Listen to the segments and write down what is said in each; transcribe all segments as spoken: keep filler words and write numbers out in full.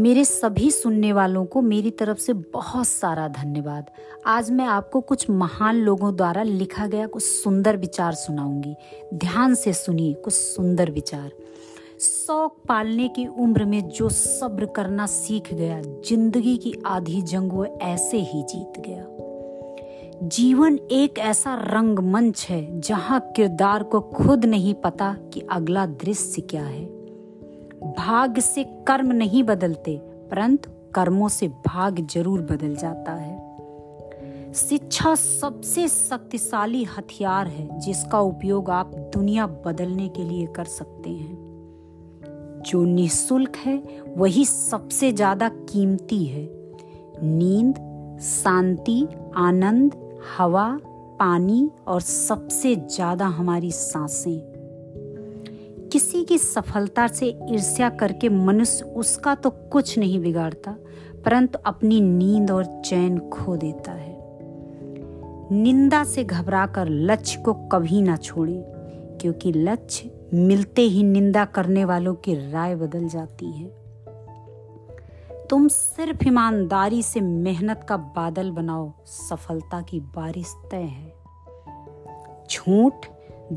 मेरे सभी सुनने वालों को मेरी तरफ से बहुत सारा धन्यवाद। आज मैं आपको कुछ महान लोगों द्वारा लिखा गया कुछ सुंदर विचार सुनाऊंगी। ध्यान से सुनिए कुछ सुंदर विचार। शौक पालने की उम्र में जो सब्र करना सीख गया, जिंदगी की आधी जंग वो ऐसे ही जीत गया। जीवन एक ऐसा रंगमंच है जहां किरदार को खुद नहीं पता कि अगला दृश्य क्या है। भाग्य से कर्म नहीं बदलते, परंतु कर्मों से भाग्य जरूर बदल जाता है। शिक्षा सबसे शक्तिशाली हथियार है जिसका उपयोग आप दुनिया बदलने के लिए कर सकते हैं। जो निःशुल्क है वही सबसे ज्यादा कीमती है। नींद, शांति, आनंद, हवा, पानी और सबसे ज्यादा हमारी सांसें। किसी की सफलता से ईर्ष्या करके मनुष्य उसका तो कुछ नहीं बिगाड़ता, परंतु अपनी नींद और चैन खो देता है। निंदा से घबराकर लक्ष्य को कभी ना छोड़ें, क्योंकि लक्ष्य मिलते ही निंदा करने वालों की राय बदल जाती है। तुम सिर्फ ईमानदारी से मेहनत का बादल बनाओ, सफलता की बारिश तय है। झूठ,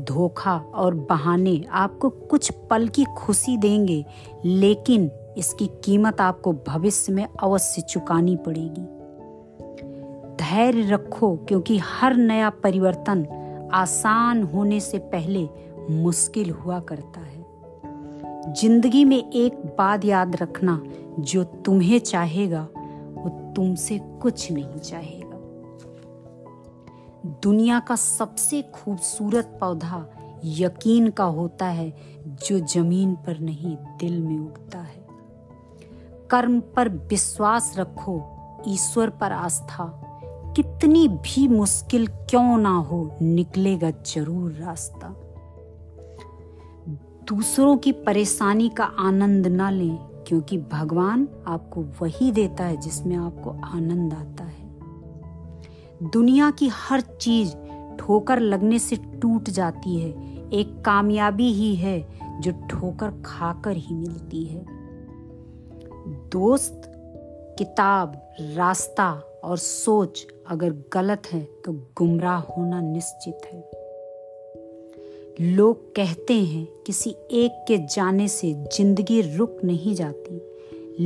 धोखा और बहाने आपको कुछ पल की खुशी देंगे, लेकिन इसकी कीमत आपको भविष्य में अवश्य चुकानी पड़ेगी। धैर्य रखो, क्योंकि हर नया परिवर्तन आसान होने से पहले मुश्किल हुआ करता है। जिंदगी में एक बात याद रखना, जो तुम्हें चाहेगा वो तुमसे कुछ नहीं चाहेगा। दुनिया का सबसे खूबसूरत पौधा यकीन का होता है, जो जमीन पर नहीं दिल में उगता है। कर्म पर विश्वास रखो, ईश्वर पर आस्था। कितनी भी मुश्किल क्यों ना हो, निकलेगा जरूर रास्ता। दूसरों की परेशानी का आनंद ना लें, क्योंकि भगवान आपको वही देता है जिसमें आपको आनंद आता है। दुनिया की हर चीज ठोकर लगने से टूट जाती है, एक कामयाबी ही है जो ठोकर खाकर ही मिलती है। दोस्त, किताब, रास्ता और सोच अगर गलत है तो गुमराह होना निश्चित है। लोग कहते हैं किसी एक के जाने से जिंदगी रुक नहीं जाती,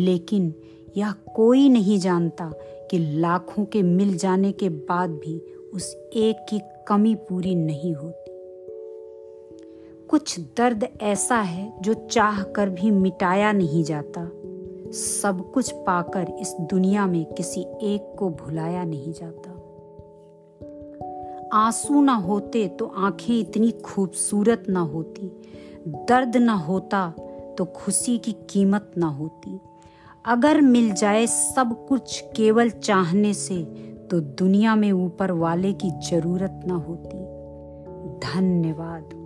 लेकिन यह कोई नहीं जानता कि लाखों के मिल जाने के बाद भी उस एक की कमी पूरी नहीं होती। कुछ दर्द ऐसा है जो चाह कर भी मिटाया नहीं जाता। सब कुछ पाकर इस दुनिया में किसी एक को भुलाया नहीं जाता। आंसू ना होते तो आंखें इतनी खूबसूरत ना होती। दर्द ना होता तो खुशी की कीमत ना होती। अगर मिल जाए सब कुछ केवल चाहने से, तो दुनिया में ऊपर वाले की जरूरत ना होती। धन्यवाद।